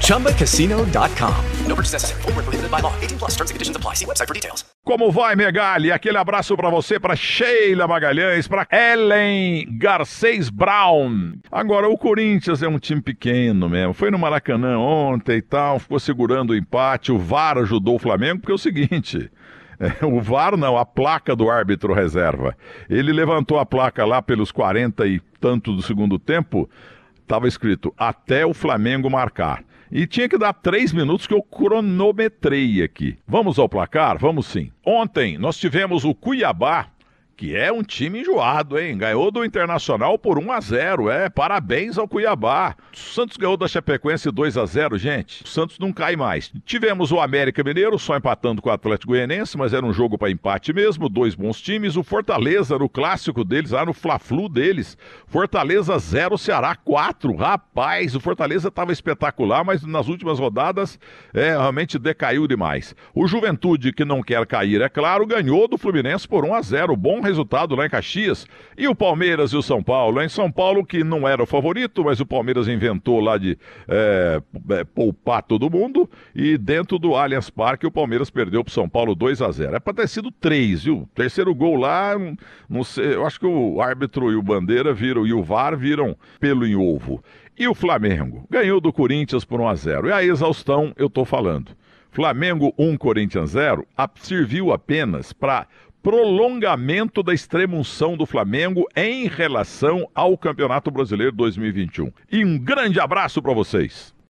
ChumbaCasino.com. No purchase necessary. Void where prohibited by law. 18 plus. Terms and conditions apply. See website for details. Como vai, Megali? Aquele abraço pra você, pra Sheila Magalhães, pra Helen Garcês Brown. Agora, o Corinthians é um time pequeno mesmo. Foi no Maracanã ontem e tal, ficou segurando o empate. O VAR ajudou o Flamengo, porque é o seguinte... o VAR não, a placa do árbitro reserva. Ele levantou a placa lá pelos 40 e tanto do segundo tempo, estava escrito, até o Flamengo marcar. E tinha que dar 3 minutos que eu cronometrei aqui. Vamos ao placar? Vamos sim. Ontem nós tivemos o Cuiabá, que é um time enjoado, hein? Ganhou do Internacional por 1-0, parabéns ao Cuiabá. O Santos ganhou da Chapecoense 2-0, gente. O Santos não cai mais. Tivemos o América Mineiro só empatando com o Atlético Goianiense, mas era um jogo para empate mesmo, dois bons times. O Fortaleza, no clássico deles, lá no Fla-Flu deles, Fortaleza 0, Ceará 4. Rapaz, o Fortaleza estava espetacular, mas nas últimas rodadas realmente decaiu demais. O Juventude, que não quer cair, é claro, ganhou do Fluminense por 1-0, bom resultado lá em Caxias. E o Palmeiras e o São Paulo, em São Paulo, que não era o favorito, mas o Palmeiras inventou lá de poupar todo mundo, e dentro do Allianz Parque o Palmeiras perdeu pro São Paulo 2-0, é pra ter sido 3, viu? Terceiro gol lá, não sei, eu acho que o árbitro e o Bandeira viram, e o VAR viram pelo em ovo. E o Flamengo ganhou do Corinthians por 1-0, e a exaustão eu tô falando. Flamengo 1, Corinthians 0, serviu apenas para prolongamento da extrema-unção do Flamengo em relação ao Campeonato Brasileiro 2021. E um grande abraço para vocês!